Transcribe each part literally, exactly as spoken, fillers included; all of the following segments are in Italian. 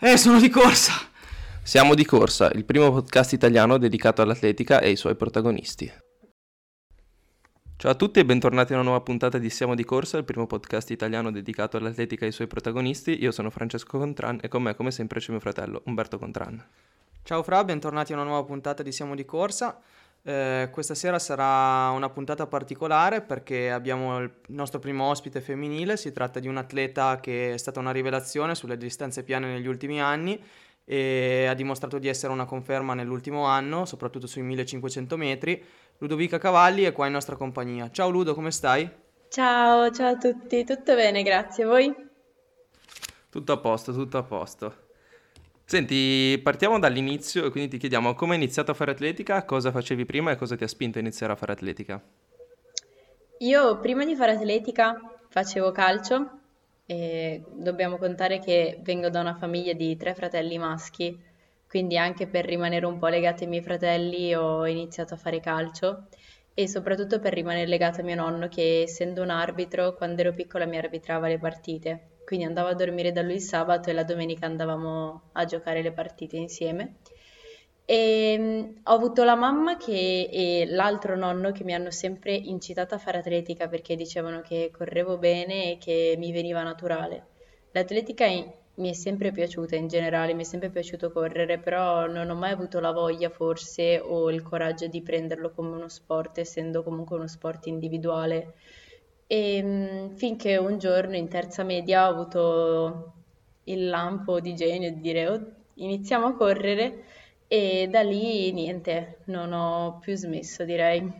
Eh, sono di corsa. Siamo di corsa, il primo podcast italiano dedicato all'atletica e ai suoi protagonisti. Ciao a tutti e bentornati a una nuova puntata di Siamo di corsa, il primo podcast italiano dedicato all'atletica e ai suoi protagonisti. Io sono Francesco Contran e con me, come sempre, c'è mio fratello Umberto Contran. Ciao Fra, bentornati a una nuova puntata di Siamo di corsa. Eh, questa sera sarà una puntata particolare perché abbiamo il nostro primo ospite femminile. Si tratta di un'atleta che è stata una rivelazione sulle distanze piane negli ultimi anni e ha dimostrato di essere una conferma nell'ultimo anno, soprattutto sui millecinquecento metri. Ludovica Cavalli è qua in nostra compagnia. Ciao Ludo, come stai? Ciao, ciao a tutti, tutto bene, grazie, voi? Tutto a posto, tutto a posto. Senti, partiamo dall'inizio e quindi ti chiediamo come hai iniziato a fare atletica, cosa facevi prima e cosa ti ha spinto a iniziare a fare atletica? Io prima di fare atletica facevo calcio e dobbiamo contare che vengo da una famiglia di tre fratelli maschi, quindi anche per rimanere un po' legata ai miei fratelli ho iniziato a fare calcio e soprattutto per rimanere legata a mio nonno che, essendo un arbitro, quando ero piccola mi arbitrava le partite. Quindi andavo a dormire da lui il sabato e la domenica andavamo a giocare le partite insieme. E ho avuto la mamma che, e l'altro nonno che mi hanno sempre incitata a fare atletica perché dicevano che correvo bene e che mi veniva naturale. L'atletica mi è sempre piaciuta in generale, mi è sempre piaciuto correre, però non ho mai avuto la voglia forse o il coraggio di prenderlo come uno sport, essendo comunque uno sport individuale. E finché un giorno in terza media ho avuto il lampo di genio di dire oh, iniziamo a correre e da lì niente, non ho più smesso, direi.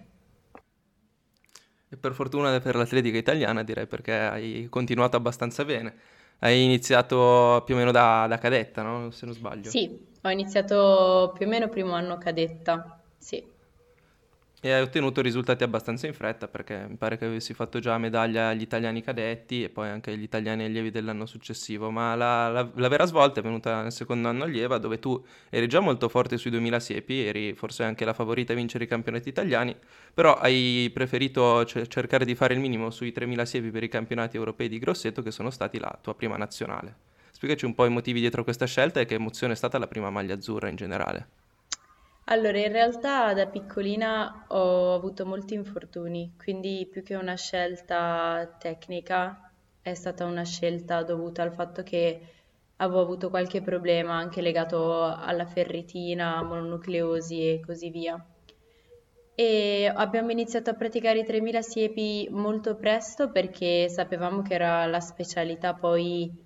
E per fortuna per l'atletica italiana, direi, perché hai continuato abbastanza bene. Hai iniziato più o meno da, da cadetta, no? Se non sbaglio. Sì, ho iniziato più o meno primo anno cadetta, sì. E hai ottenuto risultati abbastanza in fretta perché mi pare che avessi fatto già medaglia agli italiani cadetti e poi anche agli italiani allievi dell'anno successivo, ma la, la, la vera svolta è venuta nel secondo anno allieva, dove tu eri già molto forte sui duemila siepi, eri forse anche la favorita a vincere i campionati italiani, però hai preferito c- cercare di fare il minimo sui tremila siepi per i campionati europei di Grosseto, che sono stati la tua prima nazionale. Spiegaci un po' i motivi dietro questa scelta e che emozione è stata la prima maglia azzurra in generale. Allora, in realtà da piccolina ho avuto molti infortuni, quindi più che una scelta tecnica è stata una scelta dovuta al fatto che avevo avuto qualche problema anche legato alla ferritina, mononucleosi e così via. E abbiamo iniziato a praticare i tremila siepi molto presto perché sapevamo che era la specialità poi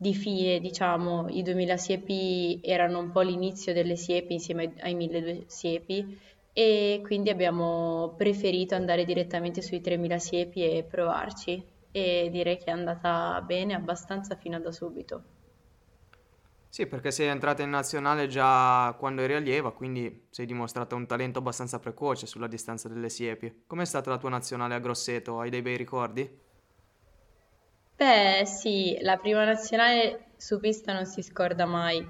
di fine, diciamo. I duemila siepi erano un po' l'inizio delle siepi insieme ai mille siepi e quindi abbiamo preferito andare direttamente sui tremila siepi e provarci, e direi che è andata bene abbastanza fino da subito. Sì, perché sei entrata in nazionale già quando eri allieva, quindi sei dimostrata un talento abbastanza precoce sulla distanza delle siepi. Com'è stata la tua nazionale a Grosseto? Hai dei bei ricordi? Beh sì, la prima nazionale su pista non si scorda mai,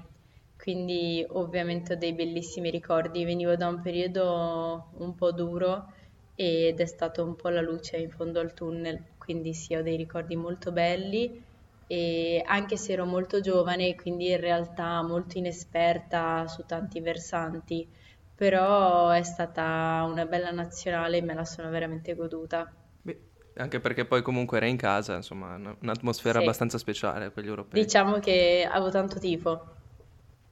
quindi ovviamente ho dei bellissimi ricordi. Venivo da un periodo un po' duro ed è stato un po' la luce in fondo al tunnel, quindi sì, ho dei ricordi molto belli, e anche se ero molto giovane, quindi in realtà molto inesperta su tanti versanti, però è stata una bella nazionale e me la sono veramente goduta. Beh. Anche perché poi comunque era in casa, insomma, un'atmosfera sì, abbastanza speciale per gli europei. Diciamo che avevo tanto tifo.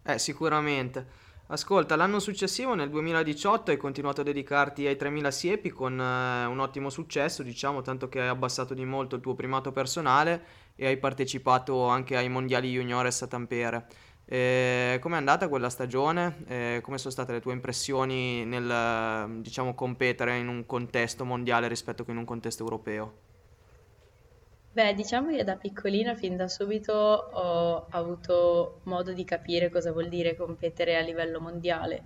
Eh, sicuramente. Ascolta, l'anno successivo, nel duemila diciotto, hai continuato a dedicarti ai tremila siepi con eh, un ottimo successo, diciamo, tanto che hai abbassato di molto il tuo primato personale e hai partecipato anche ai mondiali juniores a Tampere. Eh, com'è andata quella stagione? Eh, come sono state le tue impressioni nel, diciamo, competere in un contesto mondiale rispetto che in un contesto europeo? Beh, diciamo che da piccolina fin da subito ho avuto modo di capire cosa vuol dire competere a livello mondiale,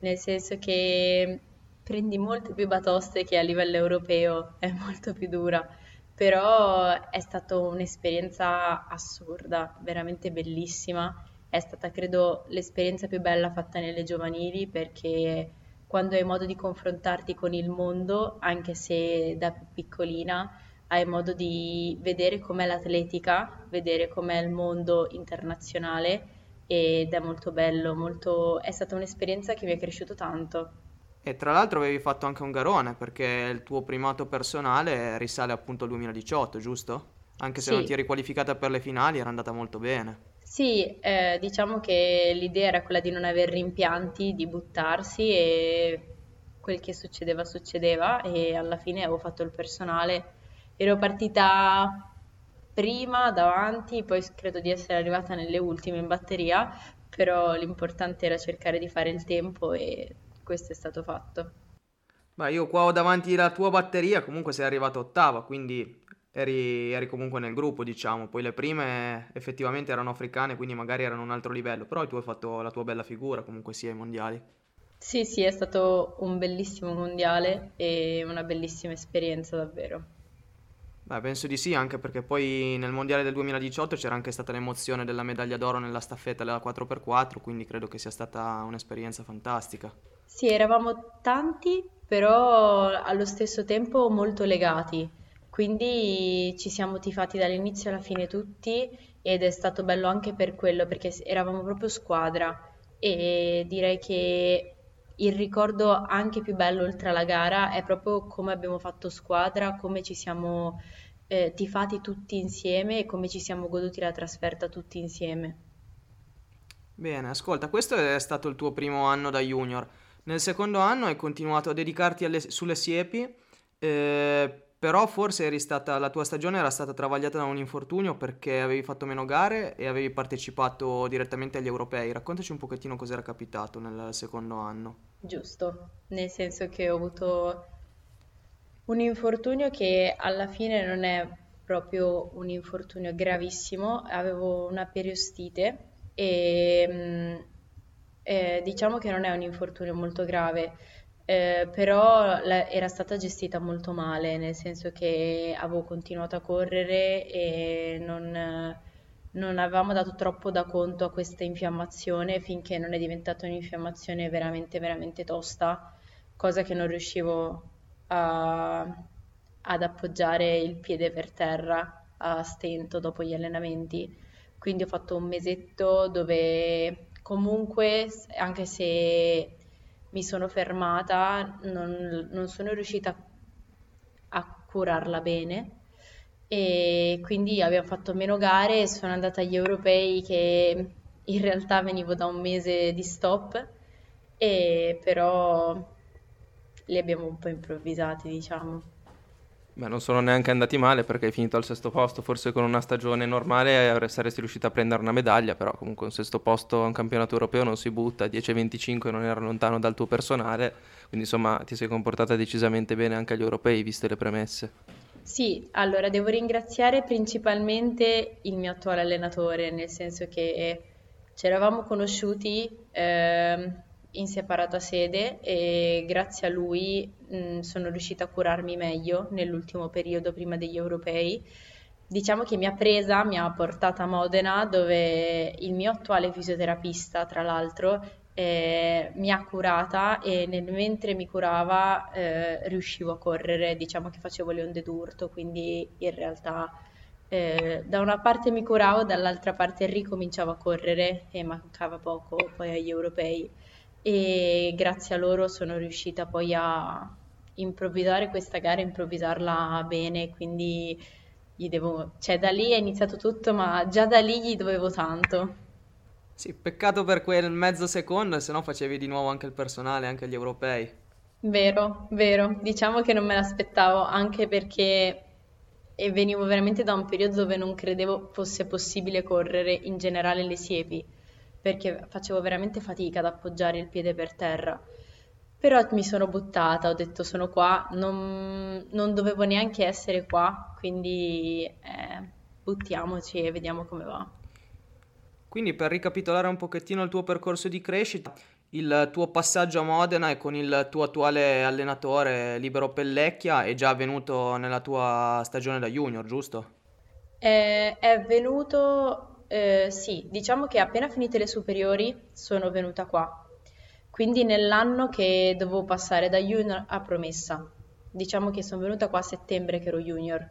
nel senso che prendi molte più batoste che a livello europeo, è molto più dura, però è stata un'esperienza assurda, veramente bellissima. È stata, credo, l'esperienza più bella fatta nelle giovanili, perché quando hai modo di confrontarti con il mondo, anche se da più piccolina, hai modo di vedere com'è l'atletica, vedere com'è il mondo internazionale, ed è molto bello, molto... è stata un'esperienza che mi è cresciuto tanto. E tra l'altro avevi fatto anche un garone, perché il tuo primato personale risale appunto al duemiladiciotto, giusto? Anche se sì. Non ti eri qualificata per le finali, era andata molto bene. Sì, eh, diciamo che l'idea era quella di non aver rimpianti, di buttarsi, e quel che succedeva succedeva, e alla fine avevo fatto il personale. Ero partita prima, davanti, poi credo di essere arrivata nelle ultime in batteria, però l'importante era cercare di fare il tempo, e questo è stato fatto. Ma io qua ho davanti la tua batteria, comunque sei arrivata ottava, quindi... Eri, eri comunque nel gruppo, diciamo. Poi le prime effettivamente erano africane, quindi magari erano un altro livello, però tu hai fatto la tua bella figura comunque sia ai mondiali. Sì, sì, è stato un bellissimo mondiale e una bellissima esperienza davvero. Beh, penso di sì, anche perché poi nel mondiale del duemiladiciotto c'era anche stata l'emozione della medaglia d'oro nella staffetta della quattro per quattro, quindi credo che sia stata un'esperienza fantastica. Sì, eravamo tanti, però allo stesso tempo molto legati. Quindi ci siamo tifati dall'inizio alla fine tutti, ed è stato bello anche per quello, perché eravamo proprio squadra, e direi che il ricordo anche più bello oltre alla gara è proprio come abbiamo fatto squadra, come ci siamo eh, tifati tutti insieme e come ci siamo goduti la trasferta tutti insieme. Bene, ascolta, questo è stato il tuo primo anno da junior. Nel secondo anno hai continuato a dedicarti alle, sulle siepi, eh, però forse eri stata, la tua stagione era stata travagliata da un infortunio, perché avevi fatto meno gare e avevi partecipato direttamente agli europei. Raccontaci un pochettino cos'era capitato nel secondo anno. Giusto, nel senso che ho avuto un infortunio che alla fine non è proprio un infortunio gravissimo. Avevo una periostite e eh, diciamo che non è un infortunio molto grave. Eh, però la, era stata gestita molto male, nel senso che avevo continuato a correre e non, non avevamo dato troppo da conto a questa infiammazione, finché non è diventata un'infiammazione veramente veramente tosta, cosa che non riuscivo a, ad appoggiare il piede per terra a stento dopo gli allenamenti. Quindi ho fatto un mesetto dove comunque, anche se mi sono fermata, non, non sono riuscita a curarla bene, e quindi abbiamo fatto meno gare. Sono andata agli europei, che in realtà venivo da un mese di stop, e però li abbiamo un po' improvvisati, diciamo. Ma non sono neanche andati male, perché hai finito al sesto posto. Forse con una stagione normale saresti riuscita a prendere una medaglia, però comunque un sesto posto a un campionato europeo non si butta. dieci e venticinque non era lontano dal tuo personale, quindi insomma ti sei comportata decisamente bene anche agli europei, viste le premesse. Sì, allora devo ringraziare principalmente il mio attuale allenatore, nel senso che ci eravamo conosciuti eh, in separata sede, e grazie a lui mh, sono riuscita a curarmi meglio nell'ultimo periodo prima degli europei. Diciamo che mi ha presa, mi ha portata a Modena, dove il mio attuale fisioterapista, tra l'altro, eh, mi ha curata, e nel, mentre mi curava eh, riuscivo a correre. Diciamo che facevo le onde d'urto, quindi in realtà eh, da una parte mi curavo, dall'altra parte ricominciavo a correre, e mancava poco poi agli europei. E grazie a loro sono riuscita poi a improvvisare questa gara, improvvisarla bene, quindi gli devo, cioè da lì è iniziato tutto, ma già da lì gli dovevo tanto. Sì, peccato per quel mezzo secondo, se no facevi di nuovo anche il personale, anche gli europei. Vero, vero, diciamo che non me l'aspettavo, anche perché venivo veramente da un periodo dove non credevo fosse possibile correre in generale le siepi, perché facevo veramente fatica ad appoggiare il piede per terra, Però mi sono buttata, ho detto sono qua, non, non dovevo neanche essere qua, quindi eh, buttiamoci e vediamo come va. Quindi per ricapitolare un pochettino il tuo percorso di crescita, il tuo passaggio a Modena e con il tuo attuale allenatore Libero Pellecchia è già avvenuto nella tua stagione da junior, giusto? Eh, è avvenuto, eh, sì, diciamo che appena finite le superiori sono venuta qua. Quindi nell'anno che dovevo passare da junior a promessa, diciamo che sono venuta qua a settembre che ero junior.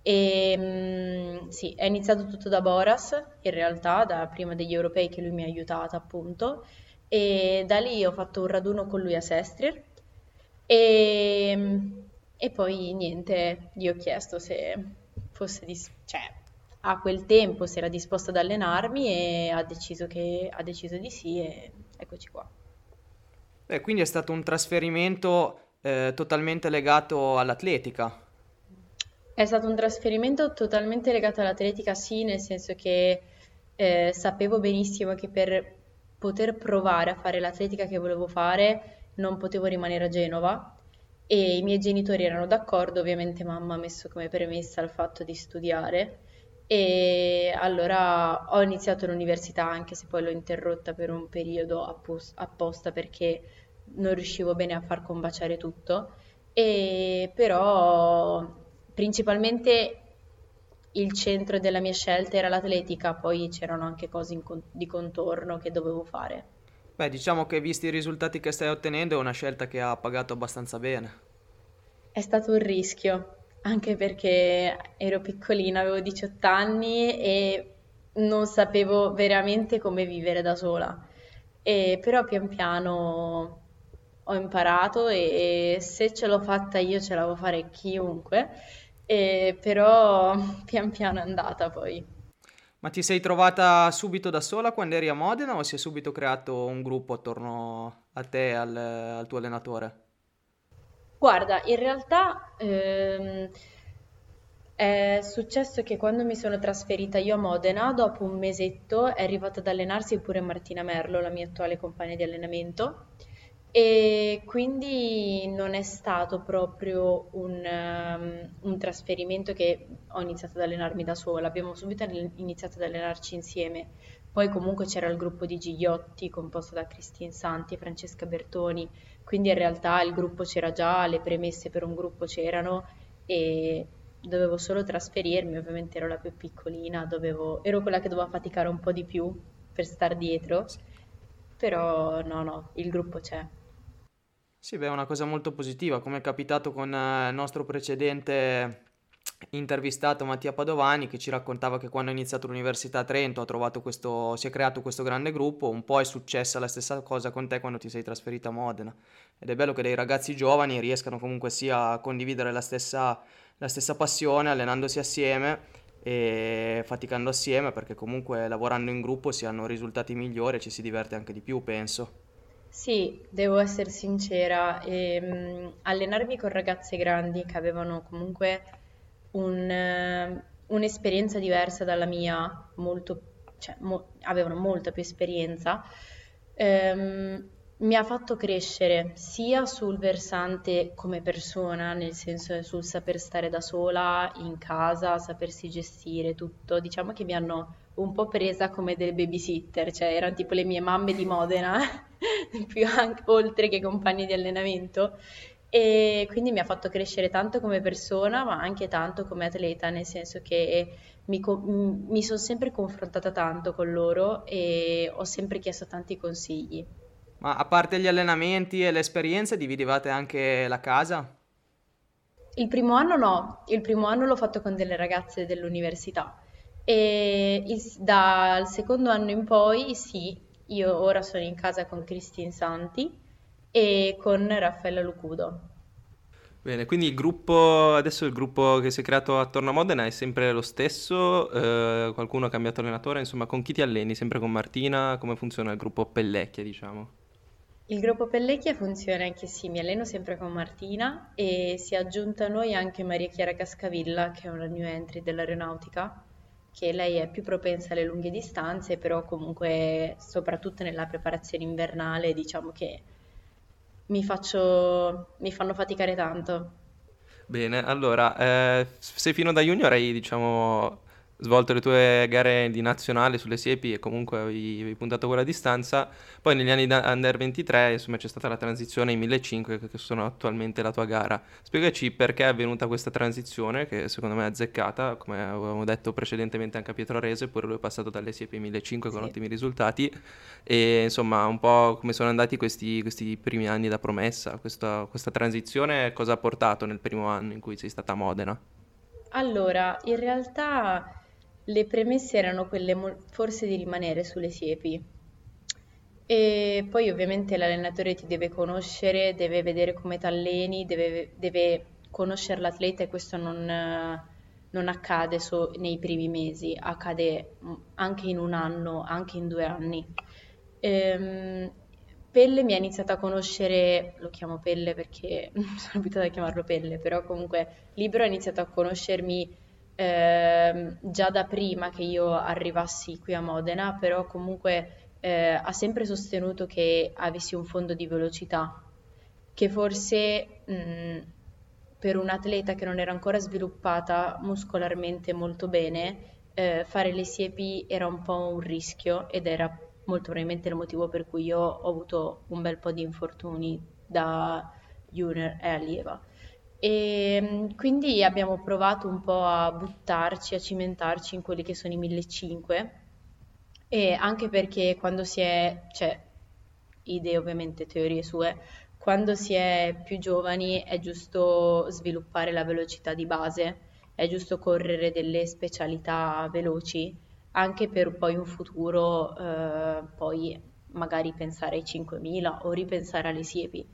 E sì, è iniziato tutto da Boras, in realtà, da prima degli europei che lui mi ha aiutata appunto, e da lì ho fatto un raduno con lui a Sestriere e, e poi niente, gli ho chiesto se fosse, dis- cioè a quel tempo se era disposta ad allenarmi e ha deciso, che, ha deciso di sì e eccoci qua. Beh, quindi è stato un trasferimento eh, totalmente legato all'atletica. È stato un trasferimento totalmente legato all'atletica, sì, nel senso che eh, sapevo benissimo che per poter provare a fare l'atletica che volevo fare non potevo rimanere a Genova e i miei genitori erano d'accordo, ovviamente mamma ha messo come premessa il fatto di studiare e allora ho iniziato l'università, anche se poi l'ho interrotta per un periodo appos- apposta perché non riuscivo bene a far combaciare tutto, e però principalmente il centro della mia scelta era l'atletica, poi c'erano anche cose con- di contorno che dovevo fare. Beh, diciamo che visti i risultati che stai ottenendo è una scelta che ha pagato abbastanza bene. È stato un rischio, anche perché ero piccolina, avevo diciotto anni e non sapevo veramente come vivere da sola. E però pian piano ho imparato e se ce l'ho fatta io ce la può fare chiunque, e però pian piano è andata poi. Ma ti sei trovata subito da sola quando eri a Modena o si è subito creato un gruppo attorno a te e al, al tuo allenatore? Guarda, in realtà ehm, è successo che quando mi sono trasferita io a Modena, dopo un mesetto è arrivata ad allenarsi pure Martina Merlo, la mia attuale compagna di allenamento, e quindi non è stato proprio un, um, un trasferimento che ho iniziato ad allenarmi da sola, abbiamo subito iniziato ad allenarci insieme, poi comunque c'era il gruppo di Gigliotti composto da Cristina Santi e Francesca Bertoni, quindi in realtà il gruppo c'era già, le premesse per un gruppo c'erano e dovevo solo trasferirmi, ovviamente ero la più piccolina, dovevo, ero quella che doveva faticare un po' di più per star dietro, però no, no, il gruppo c'è. Sì, beh, è una cosa molto positiva, come è capitato con il nostro precedente intervistato Mattia Padovani, che ci raccontava che quando ha iniziato l'università a Trento ha trovato questo, si è creato questo grande gruppo. Un po' è successa la stessa cosa con te quando ti sei trasferita a Modena ed è bello che dei ragazzi giovani riescano comunque sia a condividere la stessa, la stessa passione allenandosi assieme e faticando assieme, perché comunque lavorando in gruppo si hanno risultati migliori e ci si diverte anche di più, penso. Sì, devo essere sincera, ehm, allenarmi con ragazze grandi che avevano comunque Un, un'esperienza diversa dalla mia, molto, cioè, mo, avevano molta più esperienza, ehm, mi ha fatto crescere sia sul versante come persona, nel senso sul saper stare da sola in casa, sapersi gestire tutto, diciamo che mi hanno un po' presa come del babysitter, cioè erano tipo le mie mamme di Modena, più anche, oltre che compagne di allenamento. E quindi mi ha fatto crescere tanto come persona, ma anche tanto come atleta, nel senso che mi, mi sono sempre confrontata tanto con loro e ho sempre chiesto tanti consigli. Ma a parte gli allenamenti e le esperienze, dividevate anche la casa? Il primo anno no, il primo anno l'ho fatto con delle ragazze dell'università e il, dal secondo anno in poi sì, io ora sono in casa con Cristina Santi e con Raffaella Lucudo. Bene, quindi il gruppo, adesso il gruppo che si è creato attorno a Modena è sempre lo stesso, eh, qualcuno ha cambiato allenatore, insomma con chi ti alleni? Sempre con Martina? Come funziona il gruppo Pellecchia, diciamo? Il gruppo Pellecchia funziona che sì, mi alleno sempre con Martina e si è aggiunta a noi anche Maria Chiara Cascavilla, che è una new entry dell'aeronautica, che lei è più propensa alle lunghe distanze, però comunque soprattutto nella preparazione invernale diciamo che mi faccio mi fanno faticare tanto. Bene, allora, eh, se fino da junior hai, diciamo, svolto le tue gare di nazionale sulle siepi e comunque hai puntato quella distanza, poi negli anni da Under ventitré, insomma, c'è stata la transizione ai millecinquecento che sono attualmente la tua gara. Spiegaci perché è avvenuta questa transizione, che secondo me è azzeccata, come avevamo detto precedentemente anche a Pietro Arese, pure lui è passato dalle siepi ai millecinquecento con sì. ottimi risultati, e insomma un po' come sono andati questi, questi primi anni da promessa, questa, questa transizione cosa ha portato nel primo anno in cui sei stata a Modena? Allora, in realtà le premesse erano quelle mo- forse di rimanere sulle siepi, e poi ovviamente l'allenatore ti deve conoscere, deve vedere come t'alleni, deve, deve conoscere l'atleta, e questo non, non accade so- nei primi mesi, accade anche in un anno, anche in due anni. Ehm, Pelle mi ha iniziato a conoscere, lo chiamo Pelle perché sono abituata a chiamarlo Pelle, però comunque Libero ha iniziato a conoscermi Eh, già da prima che io arrivassi qui a Modena, però comunque eh, ha sempre sostenuto che avessi un fondo di velocità, che forse mh, per un atleta che non era ancora sviluppata muscolarmente molto bene, eh, fare le siepi era un po' un rischio, ed era molto probabilmente il motivo per cui io ho avuto un bel po' di infortuni da junior e allieva. E quindi abbiamo provato un po' a buttarci, a cimentarci in quelli che sono i millecinquecento, e anche perché quando si è, cioè, idee ovviamente, teorie sue, quando si è più giovani è giusto sviluppare la velocità di base, è giusto correre delle specialità veloci, anche per poi un futuro, eh, poi magari pensare ai cinquemila o ripensare alle siepi.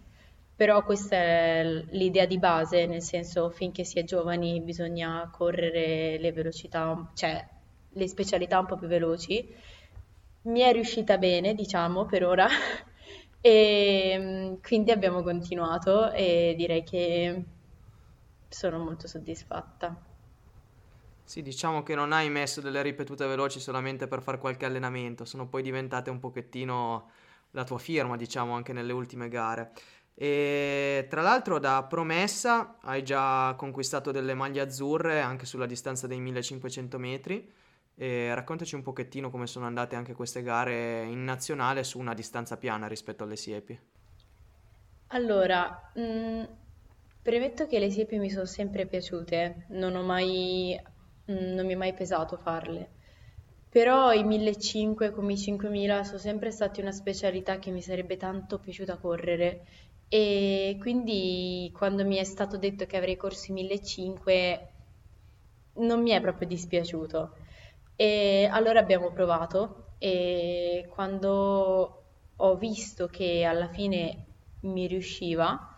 Però questa è l'idea di base, nel senso, finché si è giovani bisogna correre le velocità, cioè le specialità un po' più veloci. Mi è riuscita bene, diciamo, per ora, e quindi abbiamo continuato, e direi che sono molto soddisfatta. Sì, diciamo che non hai messo delle ripetute veloci solamente per fare qualche allenamento, sono poi diventate un pochettino la tua firma, diciamo, anche nelle ultime gare. E tra l'altro da promessa hai già conquistato delle maglie azzurre anche sulla distanza dei millecinquecento metri, e raccontaci un pochettino come sono andate anche queste gare in nazionale su una distanza piana rispetto alle siepi. Allora, mh, premetto che le siepi mi sono sempre piaciute, non ho mai, mh, non mi è mai pesato farle, però i millecinquecento come i cinquemila sono sempre stati una specialità che mi sarebbe tanto piaciuta correre. E quindi quando mi è stato detto che avrei corso i millecinquecento non mi è proprio dispiaciuto, e allora abbiamo provato, e quando ho visto che alla fine mi riusciva,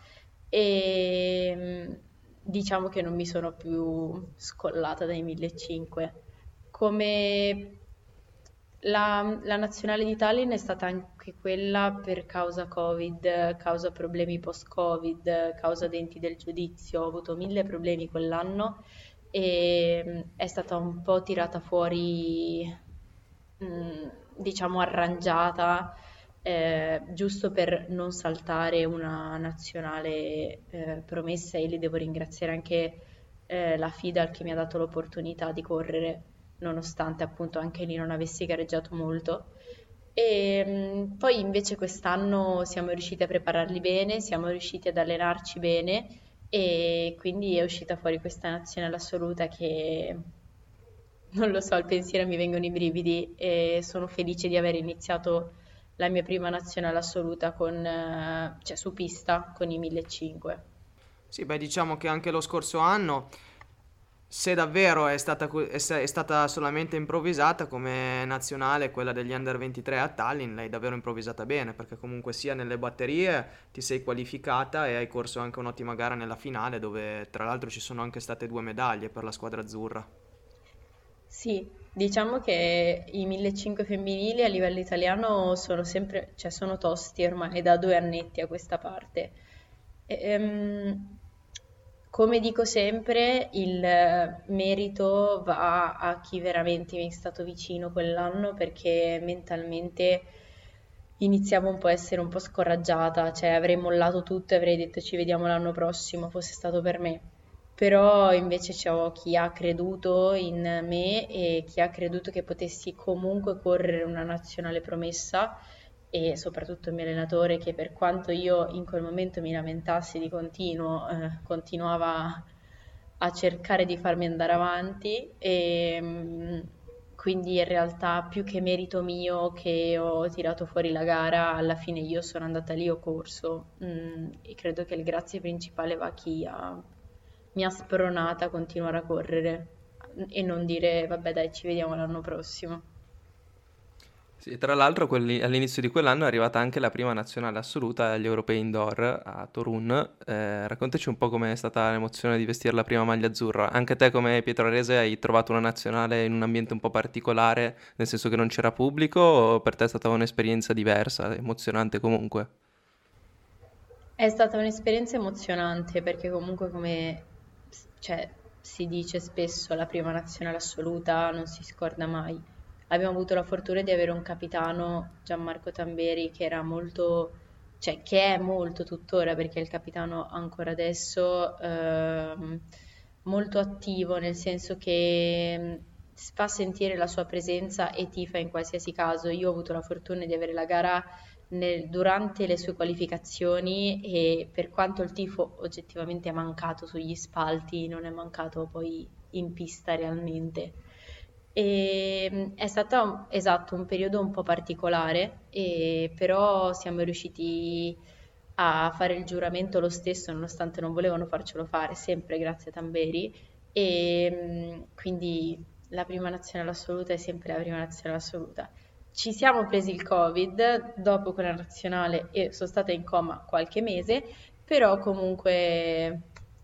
e diciamo che non mi sono più scollata dai millecinquecento. Come La, la nazionale di Tallinn è stata anche quella per causa Covid, causa problemi post-Covid, causa denti del giudizio, ho avuto mille problemi quell'anno, e è stata un po' tirata fuori, mh, diciamo arrangiata, eh, giusto per non saltare una nazionale eh, promessa, e li devo ringraziare anche eh, la FIDAL che mi ha dato l'opportunità di correre, nonostante appunto anche lì non avessi gareggiato molto. E poi invece quest'anno siamo riusciti a prepararli bene, siamo riusciti ad allenarci bene, e quindi è uscita fuori questa nazionale assoluta che, non lo so, al pensiero mi vengono i brividi, e sono felice di aver iniziato la mia prima nazionale assoluta con, cioè, su pista con i millecinquecento. Sì, beh, diciamo che anche lo scorso anno, se davvero è stata, è stata solamente improvvisata come nazionale quella degli Under ventitré a Tallinn, l'hai davvero improvvisata bene, perché comunque sia nelle batterie ti sei qualificata e hai corso anche un'ottima gara nella finale, dove tra l'altro ci sono anche state due medaglie per la squadra azzurra. Sì, diciamo che i millecinquecento femminili a livello italiano sono sempre, cioè sono tosti ormai da due annetti a questa parte. Ehm... Come dico sempre, il merito va a chi veramente mi è stato vicino quell'anno, perché mentalmente iniziavo un po' a essere un po' scoraggiata, cioè avrei mollato tutto e avrei detto ci vediamo l'anno prossimo, fosse stato per me. Però invece c'ho chi ha creduto in me e chi ha creduto che potessi comunque correre una nazionale promessa, e soprattutto il mio allenatore, che per quanto io in quel momento mi lamentassi di continuo, eh, continuava a cercare di farmi andare avanti, e quindi in realtà più che merito mio che ho tirato fuori la gara, alla fine io sono andata lì, ho corso, mm, e credo che il grazie principale va a chi ha, mi ha spronata a continuare a correre e non dire vabbè dai ci vediamo l'anno prossimo. Sì, tra l'altro quelli, all'inizio di quell'anno è arrivata anche la prima nazionale assoluta agli europei indoor a Torun. Eh, raccontaci un po' com'è stata l'emozione di vestire la prima maglia azzurra. Anche te, come Pietro Arese, hai trovato una nazionale in un ambiente un po' particolare, nel senso che non c'era pubblico, o per te è stata un'esperienza diversa, emozionante comunque? È stata un'esperienza emozionante perché comunque, come cioè, si dice spesso, la prima nazionale assoluta non si scorda mai. Abbiamo avuto la fortuna di avere un capitano, Gianmarco Tamberi, che era molto, cioè che è molto tuttora, perché è il capitano ancora adesso, ehm, molto attivo, nel senso che fa sentire la sua presenza e tifa in qualsiasi caso. Io ho avuto la fortuna di avere la gara nel, durante le sue qualificazioni, e per quanto il tifo oggettivamente è mancato sugli spalti, non è mancato poi in pista realmente. E è stato esatto un periodo un po' particolare, e però siamo riusciti a fare il giuramento lo stesso, nonostante non volevano farcelo fare, sempre grazie a Tamberi. E quindi la prima nazionale assoluta è sempre la prima nazionale assoluta. Ci siamo presi il Covid dopo quella nazionale e sono stata in coma qualche mese, però comunque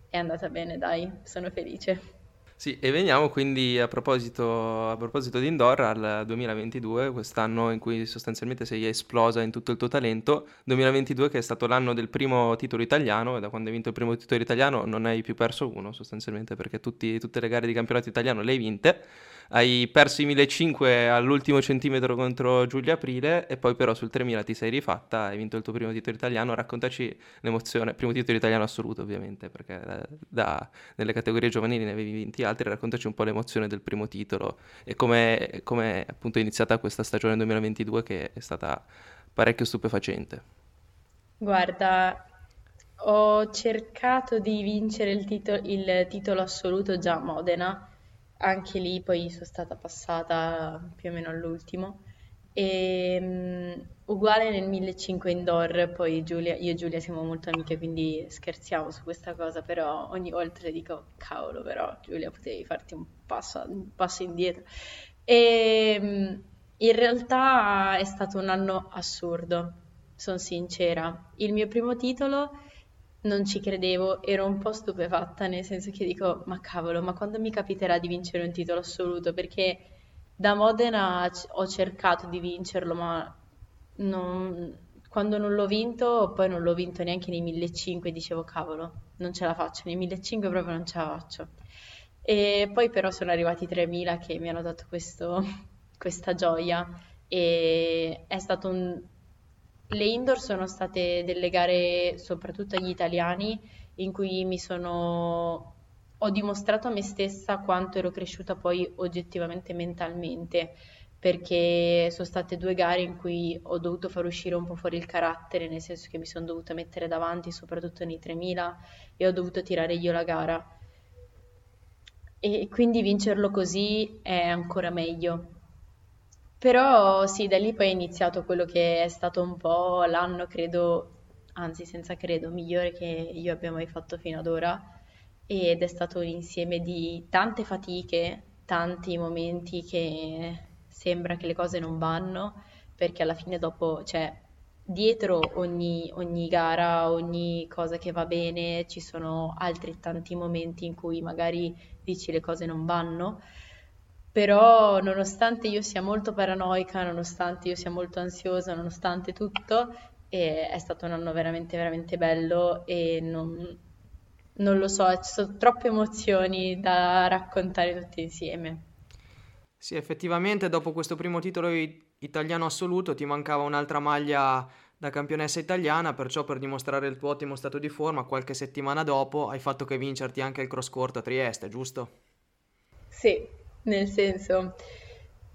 è andata bene, dai, sono felice. Sì, e veniamo quindi a proposito, a proposito di indoor al duemilaventidue, quest'anno in cui sostanzialmente sei esplosa in tutto il tuo talento. duemilaventidue che è stato l'anno del primo titolo italiano, e da quando hai vinto il primo titolo italiano non hai più perso uno sostanzialmente, perché tutti, tutte le gare di campionato italiano le hai vinte. Hai perso i millecinquecento all'ultimo centimetro contro Giulia Aprile, e poi però sul tremila ti sei rifatta, hai vinto il tuo primo titolo italiano. Raccontaci l'emozione, primo titolo italiano assoluto ovviamente, perché da, da, nelle categorie giovanili ne avevi vinti altri. Raccontaci un po' l'emozione del primo titolo e come è appunto iniziata questa stagione duemilaventidue, che è stata parecchio stupefacente. Guarda, ho cercato di vincere il titolo, il titolo assoluto già a Modena. Anche lì poi sono stata passata più o meno all'ultimo, e, um, uguale nel millecinquecento indoor. Poi Giulia, io e Giulia siamo molto amiche, quindi scherziamo su questa cosa, però ogni volta dico cavolo, però Giulia potevi farti un passo, un passo indietro. E um, in realtà è stato un anno assurdo, sono sincera. Il mio primo titolo non ci credevo, ero un po' stupefatta, nel senso che dico ma cavolo, ma quando mi capiterà di vincere un titolo assoluto? Perché da Modena c- ho cercato di vincerlo, ma non... quando non l'ho vinto, poi non l'ho vinto neanche nei millecinquecento, dicevo cavolo, non ce la faccio, nei millecinquecento proprio non ce la faccio. E poi però sono arrivati i tremila che mi hanno dato questo, questa gioia, e è stato un... Le indoor sono state delle gare, soprattutto agli italiani, in cui mi sono ho dimostrato a me stessa quanto ero cresciuta poi oggettivamente mentalmente, perché sono state due gare in cui ho dovuto far uscire un po' fuori il carattere, nel senso che mi sono dovuta mettere davanti, soprattutto nei tremila, e ho dovuto tirare io la gara. E quindi vincerlo così è ancora meglio. Però sì, da lì poi è iniziato quello che è stato un po' l'anno, credo, anzi senza credo, migliore che io abbia mai fatto fino ad ora, ed è stato un insieme di tante fatiche, tanti momenti che sembra che le cose non vanno, perché alla fine dopo, cioè, dietro ogni, ogni gara, ogni cosa che va bene, ci sono altrettanti momenti in cui magari dici le cose non vanno. Però nonostante io sia molto paranoica, nonostante io sia molto ansiosa, nonostante tutto, eh, è stato un anno veramente veramente bello, e non, non lo so, ci sono troppe emozioni da raccontare tutte insieme. Sì, effettivamente dopo questo primo titolo italiano assoluto, ti mancava un'altra maglia da campionessa italiana, perciò per dimostrare il tuo ottimo stato di forma qualche settimana dopo hai fatto che vincerti anche il cross corto a Trieste, giusto? Sì, nel senso,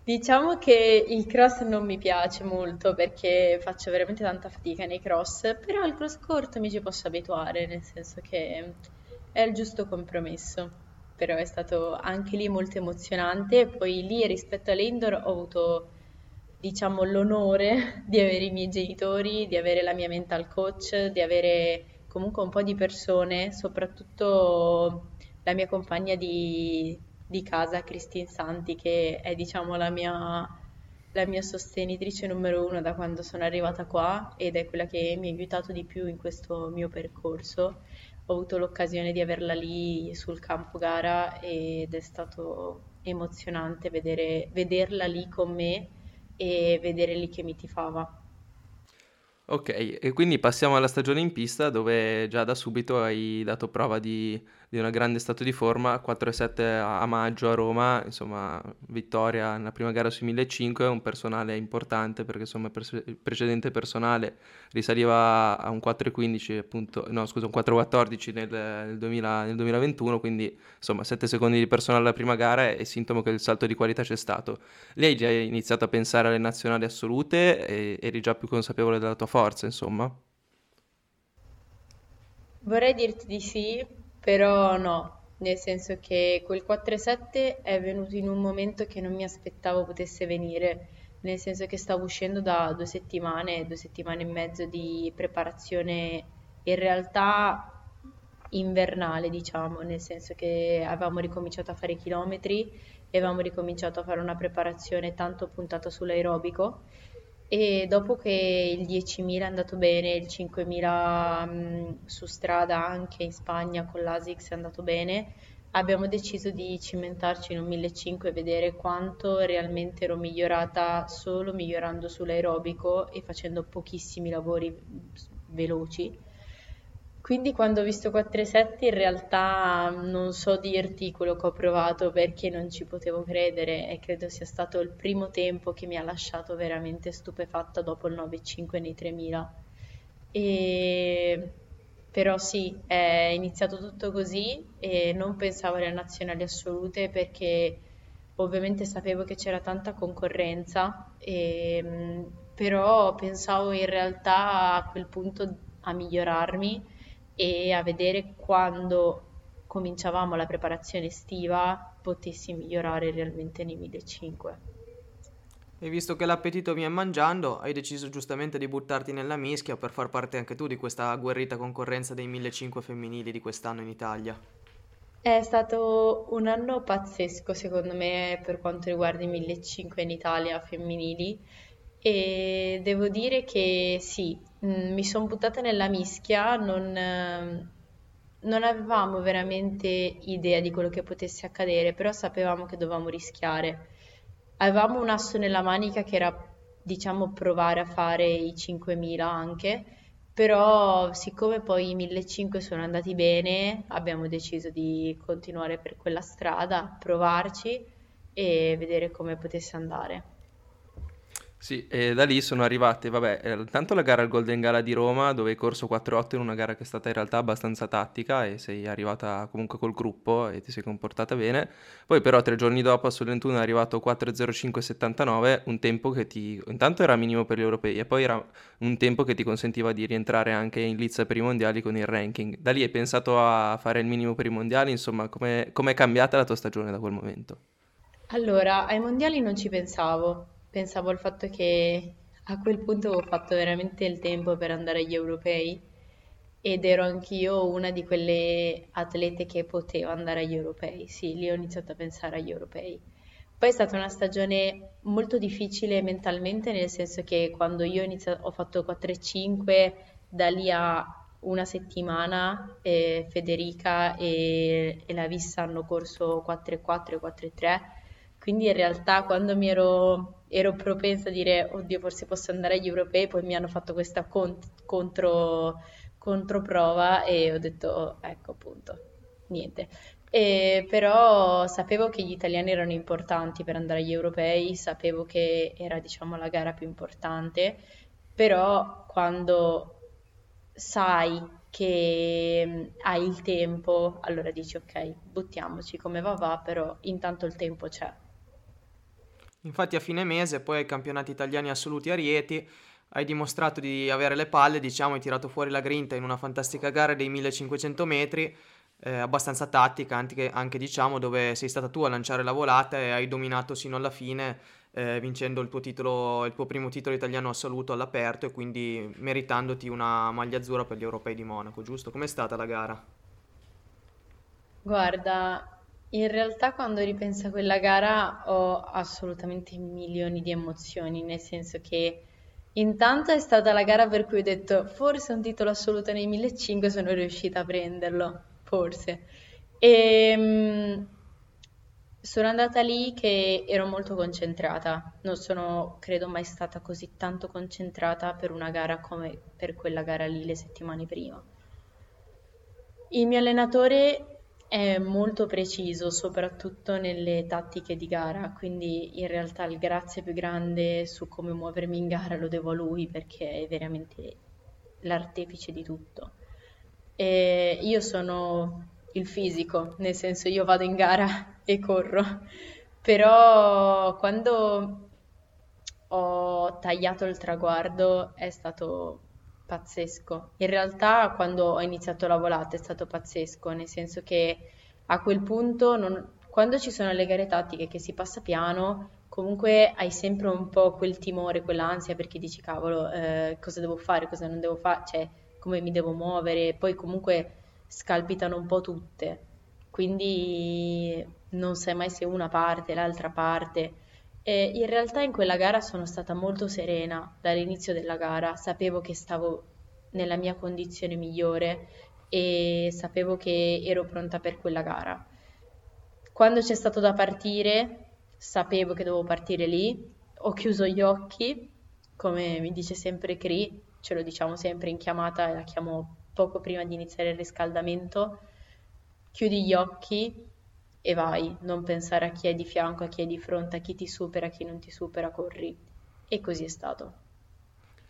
diciamo che il cross non mi piace molto perché faccio veramente tanta fatica nei cross, però il cross corto mi ci posso abituare, nel senso che è il giusto compromesso. Però è stato anche lì molto emozionante. Poi lì rispetto all'indoor ho avuto, diciamo, l'onore di avere i miei genitori, di avere la mia mental coach, di avere comunque un po' di persone, soprattutto la mia compagna di, di casa, Cristina Santi, che è, diciamo, la mia, la mia sostenitrice numero uno da quando sono arrivata qua ed è quella che mi ha aiutato di più in questo mio percorso. Ho avuto l'occasione di averla lì sul campo gara ed è stato emozionante vedere, vederla lì con me e vedere lì che mi tifava. Ok, e quindi passiamo alla stagione in pista, dove già da subito hai dato prova di, di un grande stato di forma. Quattro e sette a maggio a Roma, insomma vittoria nella prima gara sui mille e cinquecento, un personale importante perché insomma il precedente personale risaliva a un quattro e quindici appunto, no scusa un quattro e quattordici nel, nel, duemila, nel duemilaventuno, quindi insomma sette secondi di personale alla prima gara è sintomo che il salto di qualità c'è stato. Lei hai già iniziato a pensare alle nazionali assolute e eri già più consapevole della tua forza, insomma? Vorrei dirti di sì, però no, nel senso che quel quattro e sette è venuto in un momento che non mi aspettavo potesse venire, nel senso che stavo uscendo da due settimane, due settimane e mezzo di preparazione in realtà invernale, diciamo, nel senso che avevamo ricominciato a fare i chilometri e avevamo ricominciato a fare una preparazione tanto puntata sull'aerobico. E dopo che il diecimila è andato bene, il cinquemila mh, su strada anche in Spagna con l'A S I C S è andato bene, abbiamo deciso di cimentarci in un mille e cinquecento e vedere quanto realmente ero migliorata solo migliorando sull'aerobico e facendo pochissimi lavori veloci. Quindi quando ho visto quattro e sette in realtà non so dirti quello che ho provato perché non ci potevo credere e credo sia stato il primo tempo che mi ha lasciato veramente stupefatta dopo il nove e cinque nei tremila. E... Però sì, è iniziato tutto così e non pensavo alle nazionali assolute perché ovviamente sapevo che c'era tanta concorrenza, e... però pensavo in realtà a quel punto a migliorarmi e a vedere quando cominciavamo la preparazione estiva potessi migliorare realmente nei mille e cinquecento. E visto che l'appetito viene mangiando, hai deciso giustamente di buttarti nella mischia per far parte anche tu di questa agguerrita concorrenza dei mille e cinquecento femminili di quest'anno in Italia. È stato un anno pazzesco secondo me per quanto riguarda i mille e cinquecento in Italia femminili e devo dire che sì, mi sono buttata nella mischia, non, non avevamo veramente idea di quello che potesse accadere, però sapevamo che dovevamo rischiare. Avevamo un asso nella manica che era, diciamo, provare a fare i cinquemila anche, però siccome poi i mille e cinquecento sono andati bene, abbiamo deciso di continuare per quella strada, provarci e vedere come potesse andare. Sì, e da lì sono arrivate, vabbè, tanto la gara al Golden Gala di Roma, dove hai corso quattro e otto in una gara che è stata in realtà abbastanza tattica e sei arrivata comunque col gruppo e ti sei comportata bene. Poi però tre giorni dopo a Solentuna è arrivato quattro e zero cinque settantanove, un tempo che ti intanto era minimo per gli europei e poi era un tempo che ti consentiva di rientrare anche in lizza per i mondiali con il ranking. Da lì hai pensato a fare il minimo per i mondiali, insomma, come è cambiata la tua stagione da quel momento? Allora, ai mondiali non ci pensavo. Pensavo al fatto che a quel punto avevo fatto veramente il tempo per andare agli europei ed ero anch'io una di quelle atlete che poteva andare agli europei. Sì, lì ho iniziato a pensare agli europei. Poi è stata una stagione molto difficile mentalmente, nel senso che quando io ho, iniziato, ho fatto quattro e cinque, da lì a una settimana eh, Federica e, e la Vissa hanno corso quattro e quattro e quattro e tre. Quindi in realtà quando mi ero, ero propensa a dire oddio forse posso andare agli europei, poi mi hanno fatto questa cont- contro, controprova e ho detto ecco appunto, niente. E però sapevo che gli italiani erano importanti per andare agli europei, sapevo che era, diciamo, la gara più importante, però quando sai che hai il tempo, allora dici ok, buttiamoci, come va va, però intanto il tempo c'è. Infatti a fine mese, poi ai campionati italiani assoluti a Rieti, hai dimostrato di avere le palle, diciamo, hai tirato fuori la grinta in una fantastica gara dei millecinquecento metri, Eh, abbastanza tattica anche, anche diciamo, dove sei stata tu a lanciare la volata e hai dominato sino alla fine, eh, vincendo il tuo titolo, il tuo primo titolo italiano assoluto all'aperto, e quindi meritandoti una maglia azzurra per gli europei di Monaco, giusto? Com'è stata la gara? Guarda, in realtà quando ripenso a quella gara ho assolutamente milioni di emozioni, nel senso che intanto è stata la gara per cui ho detto forse un titolo assoluto nei millecinquecento sono riuscita a prenderlo, forse. E, mh, sono andata lì che ero molto concentrata, non sono credo mai stata così tanto concentrata per una gara come per quella gara lì le settimane prima. Il mio allenatore è molto preciso, soprattutto nelle tattiche di gara, quindi in realtà il grazie più grande su come muovermi in gara lo devo a lui, perché è veramente l'artefice di tutto. E io sono il fisico, nel senso io vado in gara e corro, però quando ho tagliato il traguardo è stato pazzesco. In realtà quando ho iniziato la volata è stato pazzesco, nel senso che a quel punto, non... quando ci sono le gare tattiche che si passa piano, comunque hai sempre un po' quel timore, quell'ansia, perché dici cavolo, eh, cosa devo fare, cosa non devo fare, cioè come mi devo muovere, poi comunque scalpitano un po' tutte, quindi non sai mai se una parte, l'altra parte. E in realtà in quella gara sono stata molto serena dall'inizio della gara, sapevo che stavo nella mia condizione migliore e sapevo che ero pronta per quella gara. Quando c'è stato da partire, sapevo che dovevo partire lì, ho chiuso gli occhi, come mi dice sempre Cri, ce lo diciamo sempre in chiamata e la chiamo poco prima di iniziare il riscaldamento, chiudi gli occhi e vai, non pensare a chi è di fianco, a chi è di fronte, a chi ti supera, a chi non ti supera, corri. E così è stato.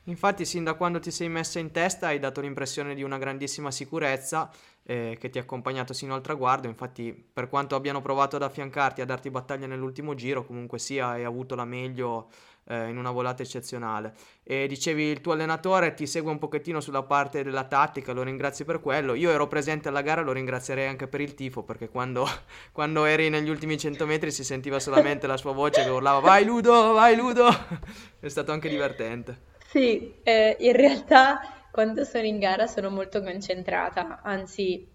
Infatti sin da quando ti sei messa in testa hai dato l'impressione di una grandissima sicurezza eh, che ti ha accompagnato sino al traguardo. Infatti per quanto abbiano provato ad affiancarti, a darti battaglia nell'ultimo giro, comunque sia hai avuto la meglio eh, in una volata eccezionale. E dicevi il tuo allenatore ti segue un pochettino sulla parte della tattica, lo ringrazi per quello. Io ero presente alla gara, lo ringrazierei anche per il tifo, perché quando, quando eri negli ultimi cento metri si sentiva solamente la sua voce che urlava vai Ludo, vai Ludo. È stato anche divertente. Sì, eh, in realtà quando sono in gara sono molto concentrata, anzi,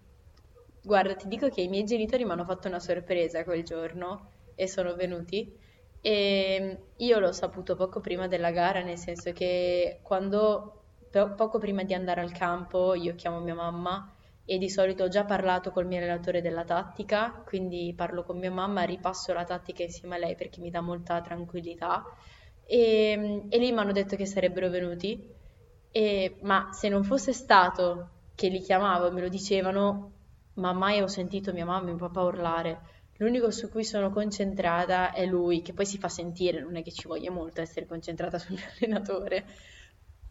guarda, ti dico che i miei genitori mi hanno fatto una sorpresa quel giorno e sono venuti, e io l'ho saputo poco prima della gara, nel senso che quando, po- poco prima di andare al campo, io chiamo mia mamma e di solito ho già parlato col mio relatore della tattica, quindi parlo con mia mamma, ripasso la tattica insieme a lei perché mi dà molta tranquillità. E, e lì mi hanno detto che sarebbero venuti, e, ma se non fosse stato che li chiamavo e me lo dicevano, ma mai ho sentito mia mamma e mio papà urlare. L'unico su cui sono concentrata è lui, che poi si fa sentire, non è che ci voglia molto essere concentrata sul mio allenatore.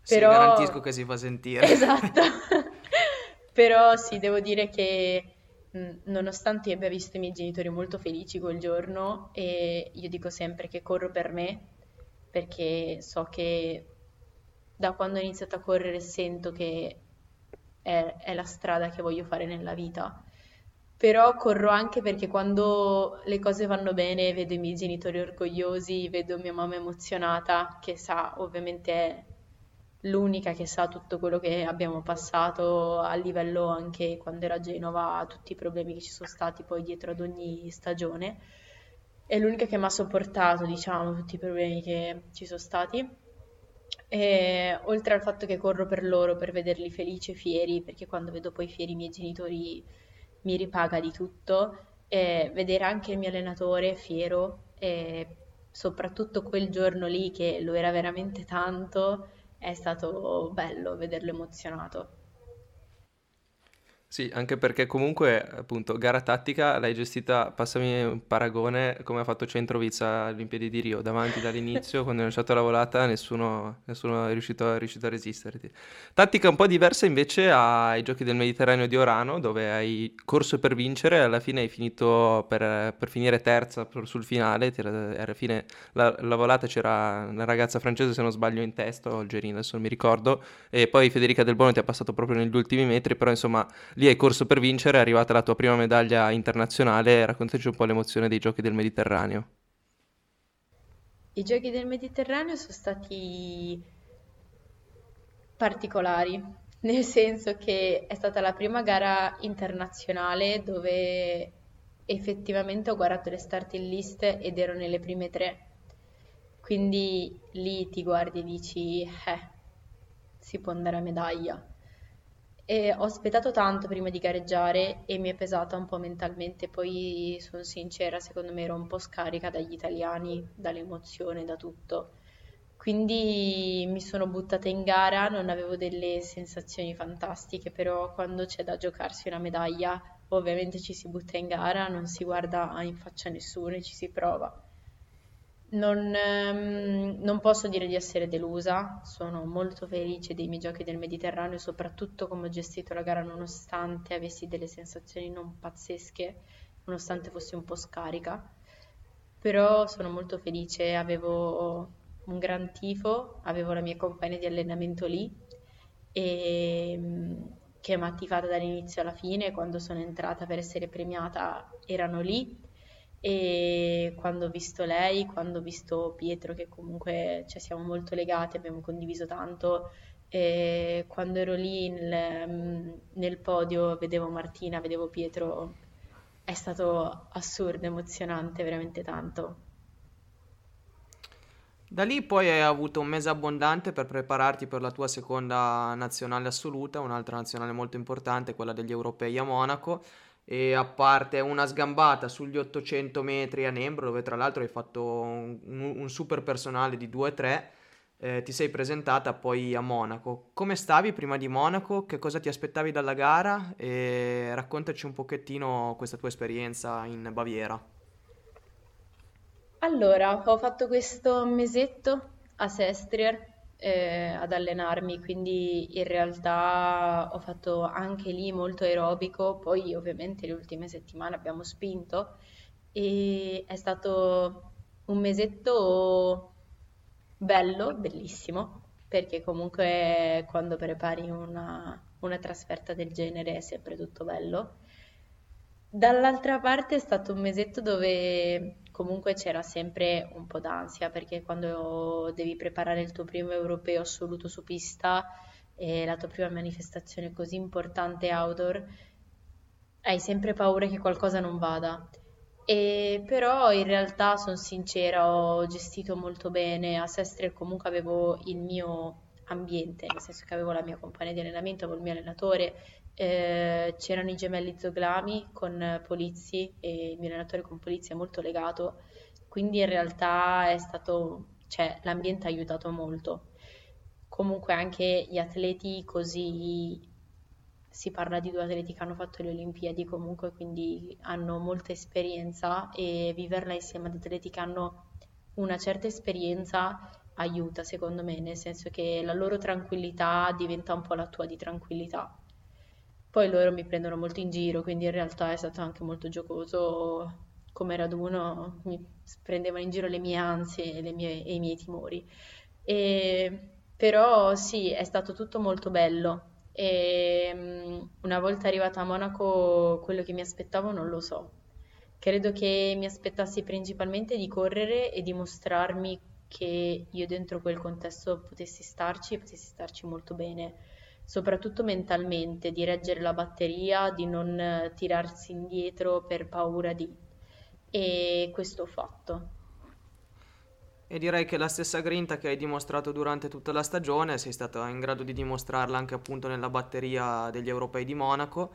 Però... Sì, garantisco che si fa sentire. Esatto. Però sì, devo dire che nonostante abbia visto i miei genitori molto felici quel giorno, e io dico sempre che corro per me, perché so che da quando ho iniziato a correre sento che è, è la strada che voglio fare nella vita, però corro anche perché quando le cose vanno bene vedo i miei genitori orgogliosi, vedo mia mamma emozionata, che sa, ovviamente è l'unica che sa tutto quello che abbiamo passato a livello anche quando era a Genova, tutti i problemi che ci sono stati poi dietro ad ogni stagione. È l'unica che mi ha sopportato, diciamo, tutti i problemi che ci sono stati. E, oltre al fatto che corro per loro, per vederli felici e fieri, perché quando vedo poi fieri i miei genitori mi ripaga di tutto, e vedere anche il mio allenatore fiero, e soprattutto quel giorno lì che lo era veramente tanto, è stato bello vederlo emozionato. Sì, anche perché comunque, appunto, gara tattica l'hai gestita, passami un paragone, come ha fatto Centrovizza alle Olimpiadi di Rio, davanti dall'inizio, quando hai lanciato la volata, nessuno, nessuno è riuscito, è riuscito a resisterti. Tattica un po' diversa invece ai Giochi del Mediterraneo di Orano, dove hai corso per vincere e alla fine hai finito per, per finire terza sul finale, alla fine la, la volata c'era una ragazza francese, se non sbaglio, in testa, o algerina, adesso non mi ricordo, e poi Federica Del Bono ti ha passato proprio negli ultimi metri, però insomma... Lì hai corso per vincere, è arrivata la tua prima medaglia internazionale, raccontaci un po' l'emozione dei Giochi del Mediterraneo. I Giochi del Mediterraneo sono stati particolari, nel senso che è stata la prima gara internazionale dove effettivamente ho guardato le starting list ed ero nelle prime tre, quindi lì ti guardi e dici, eh, si può andare a medaglia. E ho aspettato tanto prima di gareggiare e mi è pesata un po' mentalmente, poi sono sincera, secondo me ero un po' scarica dagli italiani, dall'emozione, da tutto. Quindi mi sono buttata in gara, non avevo delle sensazioni fantastiche, però quando c'è da giocarsi una medaglia ovviamente ci si butta in gara, non si guarda in faccia a nessuno e ci si prova. Non, ehm, non posso dire di essere delusa, sono molto felice dei miei Giochi del Mediterraneo e soprattutto come ho gestito la gara, nonostante avessi delle sensazioni non pazzesche, nonostante fossi un po' scarica, però sono molto felice, avevo un gran tifo, avevo la mia compagna di allenamento lì e, che mi ha tifata dall'inizio alla fine. Quando sono entrata per essere premiata erano lì. E quando ho visto lei, quando ho visto Pietro, che comunque cioè, siamo molto legati, abbiamo condiviso tanto, e quando ero lì nel, nel podio vedevo Martina, vedevo Pietro, è stato assurdo, emozionante, veramente tanto. Da lì poi hai avuto un mese abbondante per prepararti per la tua seconda nazionale assoluta, un'altra nazionale molto importante, quella degli europei a Monaco. E a parte una sgambata sugli ottocento metri a Nembro, dove tra l'altro hai fatto un, un super personale di due tre, eh, ti sei presentata poi a Monaco. Come stavi prima di Monaco? Che cosa ti aspettavi dalla gara? E raccontaci un pochettino questa tua esperienza in Baviera. Allora, ho fatto questo mesetto a Sestriere eh, ad allenarmi, quindi in realtà ho fatto anche lì molto aerobico, poi ovviamente le ultime settimane abbiamo spinto e è stato un mesetto bello, bellissimo, perché comunque quando prepari una, una trasferta del genere è sempre tutto bello. Dall'altra parte è stato un mesetto dove comunque c'era sempre un po' d'ansia, perché quando devi preparare il tuo primo europeo assoluto su pista e la tua prima manifestazione così importante outdoor, hai sempre paura che qualcosa non vada. E però in realtà, sono sincera, ho gestito molto bene. A Sestriere comunque avevo il mio ambiente, nel senso che avevo la mia compagna di allenamento, avevo il mio allenatore, eh, c'erano i gemelli Zoglami con Polizzi e il mio allenatore con Polizzi è molto legato, quindi in realtà è stato, cioè, l'ambiente ha aiutato molto. Comunque anche gli atleti, così si parla di due atleti che hanno fatto le Olimpiadi comunque, quindi hanno molta esperienza e viverla insieme ad atleti che hanno una certa esperienza aiuta, secondo me, nel senso che la loro tranquillità diventa un po' la tua di tranquillità. Poi loro mi prendono molto in giro, quindi in realtà è stato anche molto giocoso come raduno, mi prendevano in giro le mie ansie e, le mie, e i miei timori. E, però sì, è stato tutto molto bello. E, una volta arrivata a Monaco, quello che mi aspettavo non lo so. Credo che mi aspettassi principalmente di correre e di mostrarmi che io dentro quel contesto potessi starci e potessi starci molto bene, soprattutto mentalmente, di reggere la batteria, di non tirarsi indietro per paura di... e questo ho fatto. E direi che la stessa grinta che hai dimostrato durante tutta la stagione sei stata in grado di dimostrarla anche appunto nella batteria degli europei di Monaco,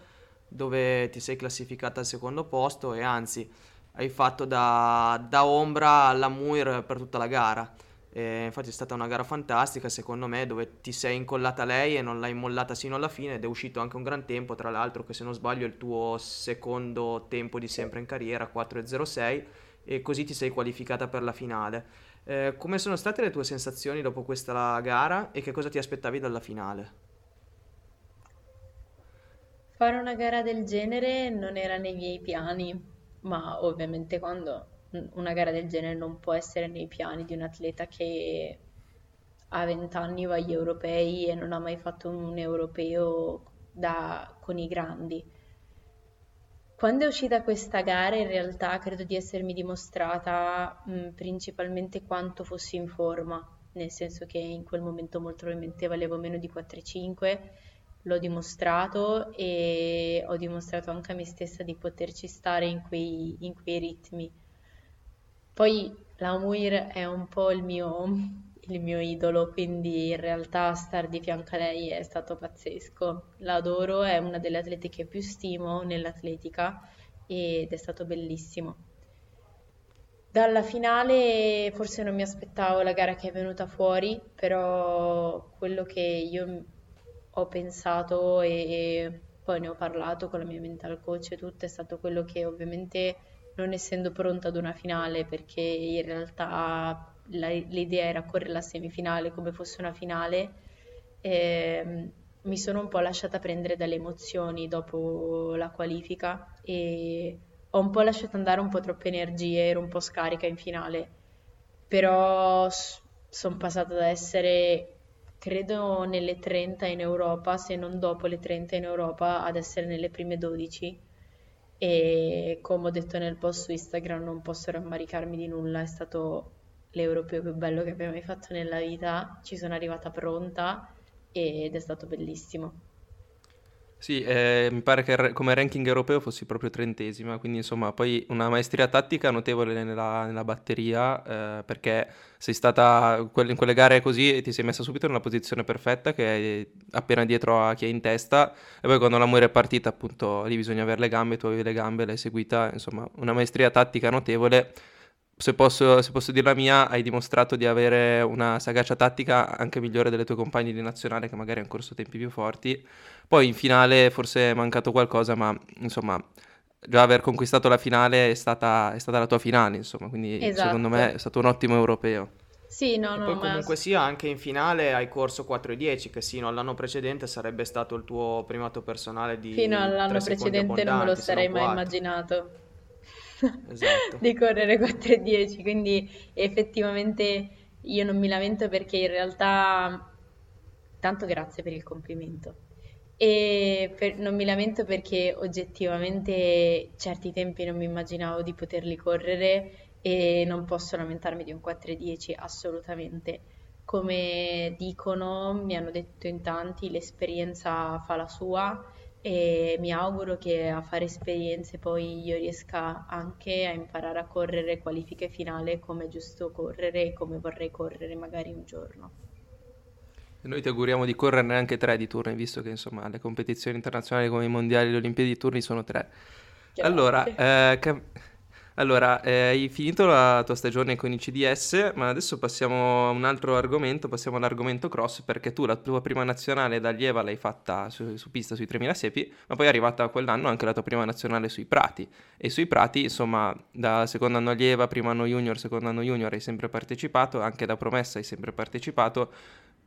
dove ti sei classificata al secondo posto e anzi... hai fatto da, da ombra alla Muir per tutta la gara. Eh, infatti è stata una gara fantastica secondo me, dove ti sei incollata lei e non l'hai mollata sino alla fine, ed è uscito anche un gran tempo, tra l'altro, che se non sbaglio è il tuo secondo tempo di sempre in carriera, quattro zero sei, e così ti sei qualificata per la finale. Eh, come sono state le tue sensazioni dopo questa gara e che cosa ti aspettavi dalla finale? Fare una gara del genere non era nei miei piani, ma ovviamente quando una gara del genere non può essere nei piani di un atleta che a vent'anni va agli europei e non ha mai fatto un europeo da, con i grandi. Quando è uscita questa gara, in realtà credo di essermi dimostrata mh, principalmente quanto fossi in forma, nel senso che in quel momento molto probabilmente valevo meno di quattro cinque, l'ho dimostrato, e ho dimostrato anche a me stessa di poterci stare in quei, in quei ritmi. Poi la Muir è un po' il mio, il mio idolo, quindi in realtà star di fianco a lei è stato pazzesco. La adoro, è una delle atlete che più stimo nell'atletica ed è stato bellissimo. Dalla finale forse non mi aspettavo la gara che è venuta fuori, però quello che io ho pensato e poi ne ho parlato con la mia mental coach e tutto è stato quello che ovviamente, non essendo pronta ad una finale, perché in realtà la, l'idea era correre la semifinale come fosse una finale, eh, mi sono un po' lasciata prendere dalle emozioni dopo la qualifica e ho un po' lasciato andare un po' troppe energie, ero un po' scarica in finale, però sono passata da essere credo nelle trenta in Europa, se non dopo le trenta in Europa, ad essere nelle prime dodici. E come ho detto nel post su Instagram, non posso rammaricarmi di nulla, è stato l'europeo più bello che abbia mai fatto nella vita, ci sono arrivata pronta ed è stato bellissimo. Sì, eh, mi pare che come ranking europeo fossi proprio trentesima, quindi insomma poi una maestria tattica notevole nella, nella batteria, eh, perché sei stata in quelle gare così e ti sei messa subito nella posizione perfetta, che è appena dietro a chi è in testa, e poi quando la Muir è partita appunto lì bisogna avere le gambe, tu avevi le gambe, l'hai seguita, insomma una maestria tattica notevole. Se posso, se posso dire la mia, hai dimostrato di avere una sagacia tattica anche migliore delle tue compagne di nazionale, che magari hanno corso tempi più forti. Poi in finale forse è mancato qualcosa, ma insomma già aver conquistato la finale è stata, è stata la tua finale, insomma, quindi esatto. Secondo me è stato un ottimo europeo. Sì, no, e no, poi ma... comunque sia, anche in finale hai corso quattro dieci, che sino all'anno precedente sarebbe stato il tuo primato personale di fino all'anno precedente non me lo sarei mai immaginato. Esatto. Di correre quattro dieci, quindi effettivamente io non mi lamento, perché in realtà tanto grazie per il complimento e per... non mi lamento perché oggettivamente certi tempi non mi immaginavo di poterli correre e non posso lamentarmi di un quattro dieci assolutamente. Come dicono, mi hanno detto in tanti, l'esperienza fa la sua, e mi auguro che a fare esperienze poi io riesca anche a imparare a correre qualifiche finale come è giusto correre e come vorrei correre magari un giorno. E noi ti auguriamo di correrne anche tre di turni, visto che insomma le competizioni internazionali come i mondiali e le Olimpiadi di turni sono tre. Grazie. Allora, eh, cam- allora eh, hai finito la tua stagione con i C D S, ma adesso passiamo a un altro argomento, passiamo all'argomento cross, perché tu la tua prima nazionale da allieva l'hai fatta su, su pista sui tremila siepi, ma poi è arrivata quell'anno anche la tua prima nazionale sui prati, e sui prati insomma da secondo anno allieva, primo anno junior, secondo anno junior hai sempre partecipato, anche da promessa hai sempre partecipato,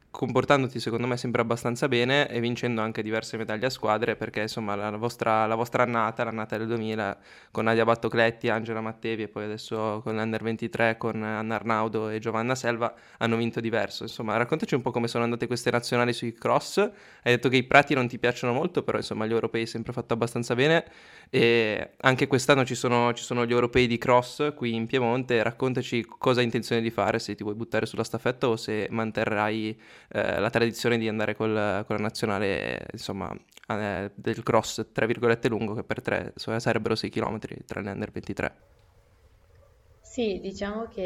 comportandoti secondo me sempre abbastanza bene e vincendo anche diverse medaglie a squadre, perché insomma la vostra, la vostra annata, l'annata del duemila con Nadia Battocletti, Angela Mattevi e poi adesso con l'Under ventitré con Anna Arnaudo e Giovanna Selva hanno vinto diverso. Insomma raccontaci un po' come sono andate queste nazionali sui cross, hai detto che i prati non ti piacciono molto, però insomma gli europei hai sempre fatto abbastanza bene e anche quest'anno ci sono, ci sono gli europei di cross qui in Piemonte, raccontaci cosa hai intenzione di fare, se ti vuoi buttare sulla staffetta o se manterrai Eh, la tradizione di andare col, con la nazionale insomma eh, del cross tra virgolette lungo, che per tre sarebbero sei chilometri tra le under ventitré. Sì, diciamo che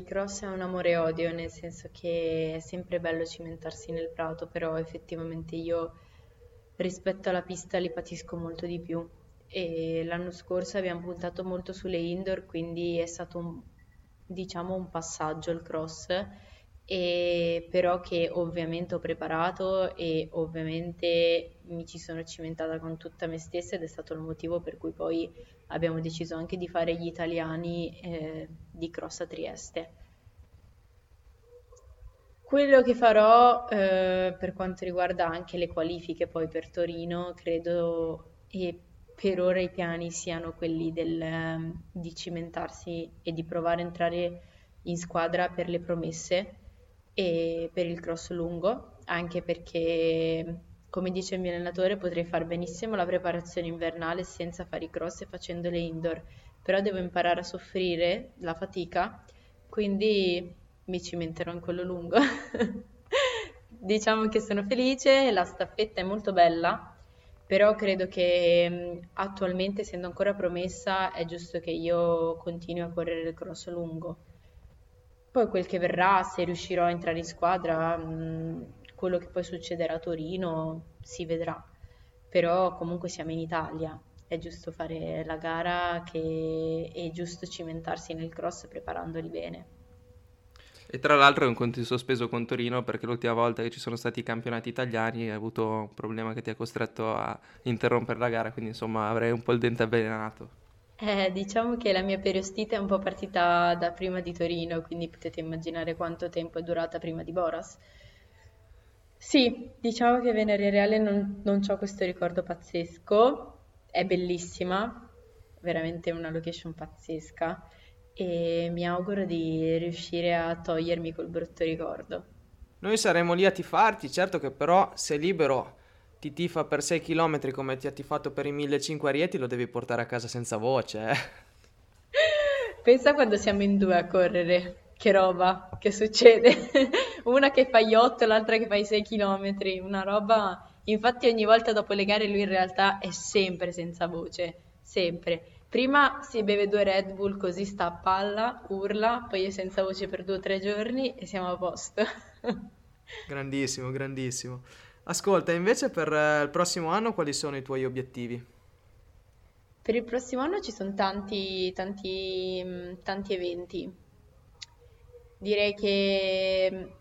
i cross è un amore e odio, nel senso che è sempre bello cimentarsi nel prato, però effettivamente io rispetto alla pista li patisco molto di più e l'anno scorso abbiamo puntato molto sulle indoor, quindi è stato un, diciamo un passaggio il cross e però che ovviamente ho preparato e ovviamente mi ci sono cimentata con tutta me stessa, ed è stato il motivo per cui poi abbiamo deciso anche di fare gli italiani eh, di cross a Trieste. Quello che farò eh, per quanto riguarda anche le qualifiche poi per Torino, credo e per ora i piani siano quelli del, di cimentarsi e di provare a entrare in squadra per le promesse e per il cross lungo, anche perché, come dice il mio allenatore, potrei far benissimo la preparazione invernale senza fare i cross e facendole indoor, però devo imparare a soffrire la fatica, quindi mi cimenterò in quello lungo. Diciamo che sono felice, la staffetta è molto bella, però credo che attualmente, essendo ancora promessa, è giusto che io continui a correre il cross lungo. Poi quel che verrà, se riuscirò a entrare in squadra, quello che poi succederà a Torino si vedrà, però comunque siamo in Italia, è giusto fare la gara che è giusto cimentarsi nel cross preparandoli bene. E tra l'altro è un conto in sospeso con Torino, perché l'ultima volta che ci sono stati i campionati italiani hai avuto un problema che ti ha costretto a interrompere la gara, quindi insomma avrei un po' il dente avvelenato. Eh, diciamo che la mia periostite è un po' partita da prima di Torino, quindi potete immaginare quanto tempo è durata prima di Boras. Sì, diciamo che Venere Reale non, non c'ho questo ricordo pazzesco, è bellissima, veramente una location pazzesca. E mi auguro di riuscire a togliermi quel brutto ricordo. Noi saremo lì a tifarti, certo che però se Libero ti tifa per sei chilometri come ti ha tifato per i millecinquecento Rieti, lo devi portare a casa senza voce, eh? Pensa quando siamo in due a correre, che roba, che succede? Una che fa gli otto, l'altra che fa i sei chilometri, una roba... Infatti ogni volta dopo le gare lui in realtà è sempre senza voce, sempre. Prima si beve due Red Bull, così sta a palla, urla, poi è senza voce per due o tre giorni e siamo a posto. Grandissimo, grandissimo. Ascolta, invece per il prossimo anno quali sono i tuoi obiettivi? Per il prossimo anno ci sono tanti, tanti, tanti eventi. Direi che,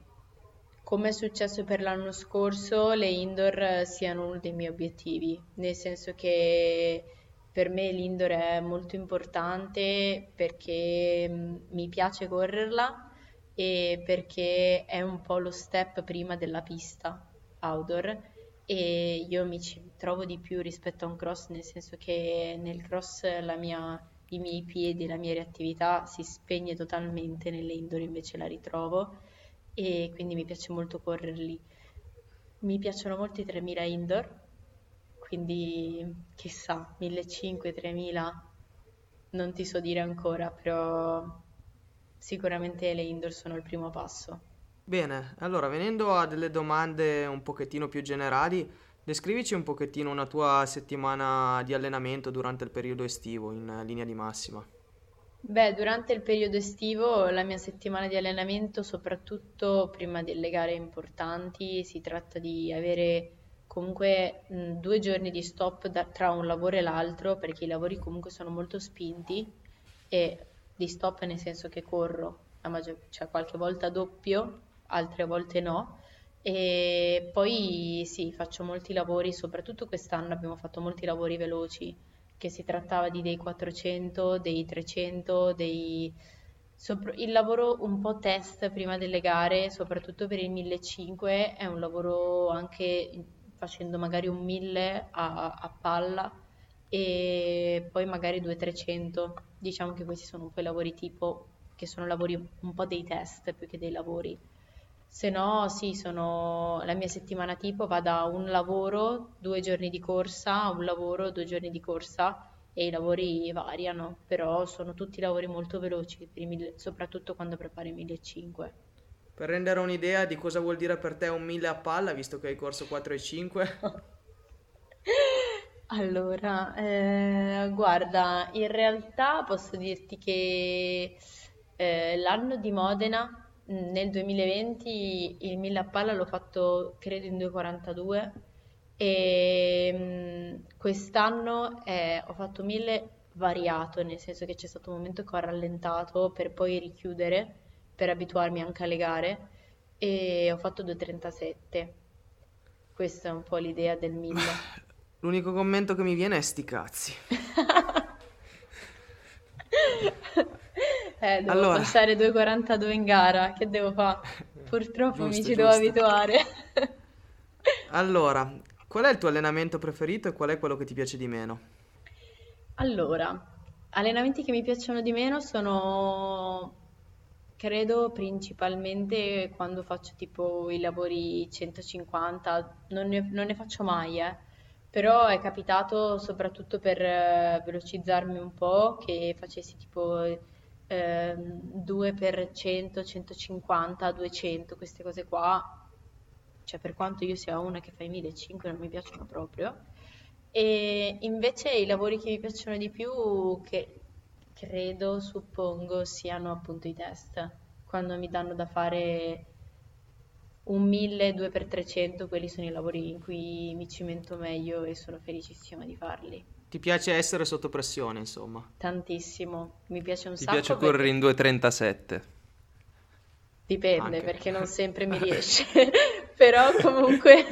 come è successo per l'anno scorso, le indoor siano uno dei miei obiettivi, nel senso che per me l'indoor è molto importante perché mi piace correrla e perché è un po' lo step prima della pista outdoor, e io mi ci trovo di più rispetto a un cross, nel senso che nel cross la mia, i miei piedi, la mia reattività si spegne totalmente, nelle indoor invece la ritrovo e quindi mi piace molto correrli. Mi piacciono molto i tremila indoor, quindi chissà, millecinquecento tremila non ti so dire ancora, però sicuramente le indoor sono il primo passo. Bene, allora venendo a delle domande un pochettino più generali, descrivici un pochettino una tua settimana di allenamento durante il periodo estivo in linea di massima. Beh, durante il periodo estivo la mia settimana di allenamento, soprattutto prima delle gare importanti, si tratta di avere comunque mh, due giorni di stop da, tra un lavoro e l'altro, perché i lavori comunque sono molto spinti, e di stop nel senso che corro la maggior, cioè qualche volta doppio, altre volte no, e poi sì, faccio molti lavori, soprattutto quest'anno abbiamo fatto molti lavori veloci, che si trattava di dei quattrocento, dei trecento, dei... Sopra... il lavoro un po' test prima delle gare, soprattutto per il millecinquecento, è un lavoro anche... facendo magari un mille a, a palla e poi magari due trecento. Diciamo che questi sono quei lavori tipo, che sono lavori un po' dei test più che dei lavori. Se no sì, sono, la mia settimana tipo va da un lavoro, due giorni di corsa, a un lavoro, due giorni di corsa, e i lavori variano, però sono tutti lavori molto veloci, per i mille, soprattutto quando prepari i millecinquecento. Per rendere un'idea di cosa vuol dire per te un mille a palla, visto che hai corso quattro e cinque? Allora, eh, guarda, in realtà posso dirti che eh, l'anno di Modena, nel duemilaventi, il mille a palla l'ho fatto credo in due quarantadue, e mh, quest'anno eh, ho fatto mille variato, nel senso che c'è stato un momento che ho rallentato per poi richiudere, per abituarmi anche alle gare, e ho fatto due trentasette. Questa è un po' l'idea del mille. L'unico commento che mi viene è sti cazzi. eh, devo allora. passare due quarantadue in gara, che devo fare? Purtroppo giusto, mi ci giusto. devo abituare. Allora, qual è il tuo allenamento preferito e qual è quello che ti piace di meno? Allora, allenamenti che mi piacciono di meno sono, credo, principalmente quando faccio tipo i lavori centocinquanta, non ne, non ne faccio mai, eh. Però è capitato soprattutto per eh, velocizzarmi un po' che facessi tipo eh, due per cento, centocinquanta, duecento, queste cose qua. Cioè, per quanto io sia una che fa i millecinquecento, non mi piacciono proprio. E invece i lavori che mi piacciono di più, che credo, suppongo, siano appunto i test, quando mi danno da fare un mille, due per trecento, quelli sono i lavori in cui mi cimento meglio e sono felicissima di farli. Ti piace essere sotto pressione, insomma? Tantissimo, mi piace un Ti sacco. Ti piace correre perché... in due trentasette? Dipende, anche. Perché non sempre mi riesce, però comunque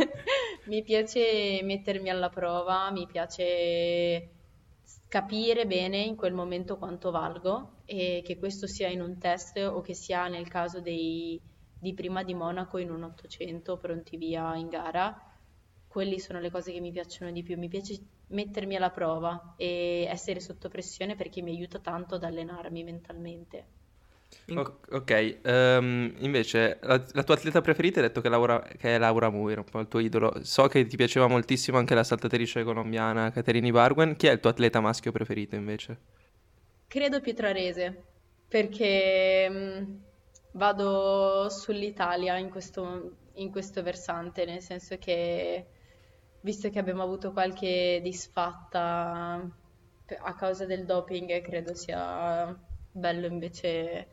mi piace mettermi alla prova, mi piace capire bene in quel momento quanto valgo, e che questo sia in un test o che sia nel caso dei, di prima di Monaco in un ottocento pronti via in gara. Quelli sono le cose che mi piacciono di più, mi piace mettermi alla prova e essere sotto pressione perché mi aiuta tanto ad allenarmi mentalmente. In... Ok, um, invece la, la tua atleta preferita hai detto che, Laura, che è Laura Muir, un po' il tuo idolo. So che ti piaceva moltissimo anche la saltatrice colombiana Caterini Barguen. Chi è il tuo atleta maschio preferito invece? Credo Pietro Arese, perché mh, vado sull'Italia in questo, in questo versante, nel senso che visto che abbiamo avuto qualche disfatta a causa del doping, credo sia bello invece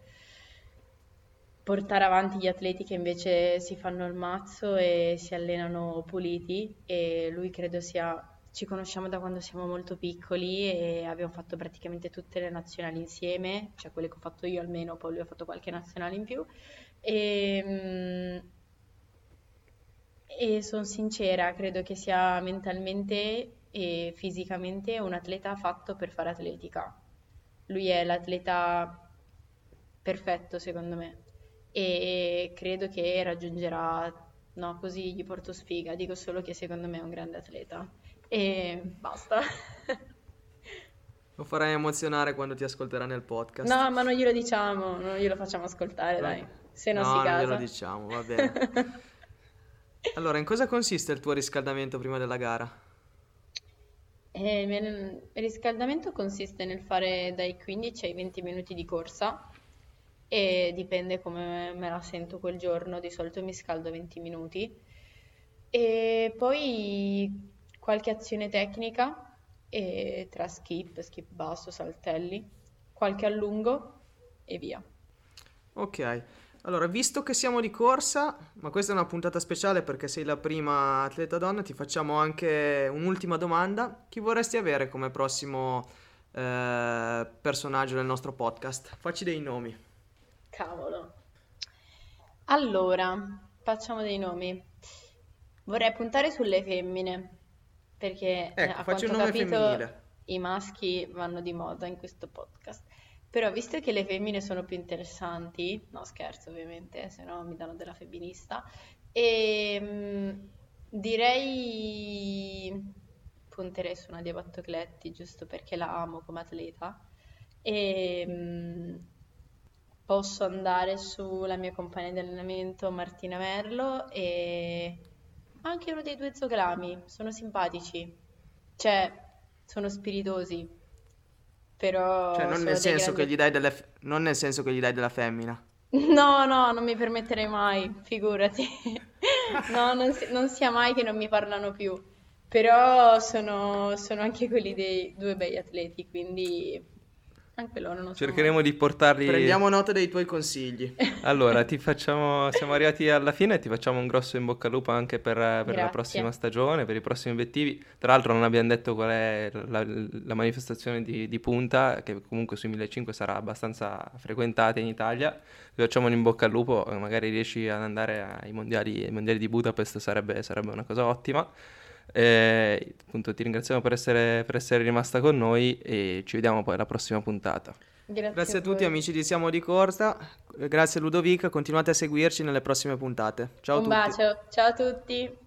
portare avanti gli atleti che invece si fanno il mazzo e si allenano puliti, e lui credo sia, ci conosciamo da quando siamo molto piccoli e abbiamo fatto praticamente tutte le nazionali insieme, cioè quelle che ho fatto io almeno, poi lui ha fatto qualche nazionale in più e, e sono sincera, credo che sia mentalmente e fisicamente un atleta fatto per fare atletica. Lui è l'atleta perfetto secondo me e credo che raggiungerà, no, così gli porto sfiga, dico solo che secondo me è un grande atleta e basta. Lo farai emozionare quando ti ascolterà nel podcast. No, ma non glielo diciamo, non glielo facciamo ascoltare, no. Dai, se non no, si casa. No, non glielo diciamo, va bene. Allora, in cosa consiste il tuo riscaldamento prima della gara? Eh, il riscaldamento consiste nel fare dai quindici ai venti minuti di corsa e dipende come me la sento quel giorno, di solito mi scaldo venti minuti e poi qualche azione tecnica e tra skip, skip basso, saltelli, qualche allungo e via. Ok, allora visto che siamo di corsa, ma questa è una puntata speciale perché sei la prima atleta donna, ti facciamo anche un'ultima domanda. Chi vorresti avere come prossimo eh, personaggio del nostro podcast? Facci dei nomi. Cavolo. Allora, facciamo dei nomi. Vorrei puntare sulle femmine perché ecco, a faccio quanto un nome capito femminile. I maschi vanno di moda in questo podcast. Però visto che le femmine sono più interessanti, no scherzo ovviamente, se no mi danno della femminista, e, mh, direi punterei su Nadia Battocletti giusto perché la amo come atleta e mh, posso andare sulla mia compagna di allenamento Martina Merlo e anche uno dei due zoglami, sono simpatici, cioè sono spiritosi. Però cioè, non, nel senso grandi... che gli dai delle... non nel senso che gli dai della femmina. No, no, non mi permetterei mai, figurati. No, non, si... non sia mai che non mi parlano più. Però sono, sono anche quelli dei due bei atleti, quindi Anche loro non cercheremo so. di portarli. Prendiamo nota dei tuoi consigli. Allora, ti facciamo siamo arrivati alla fine, ti facciamo un grosso in bocca al lupo anche per, per la prossima stagione, per i prossimi obiettivi. Tra l'altro non abbiamo detto qual è la, la manifestazione di, di punta, che comunque sui millecinquecento sarà abbastanza frequentata in Italia. Vi facciamo un in bocca al lupo, magari riesci ad andare ai mondiali, ai mondiali di Budapest, sarebbe, sarebbe una cosa ottima. Eh, appunto, ti ringraziamo per essere, per essere rimasta con noi e ci vediamo poi alla prossima puntata. Grazie, grazie a, a tutti amici di Siamo di Corsa, grazie Ludovica, continuate a seguirci nelle prossime puntate. Ciao a tutti. Un bacio, ciao a tutti.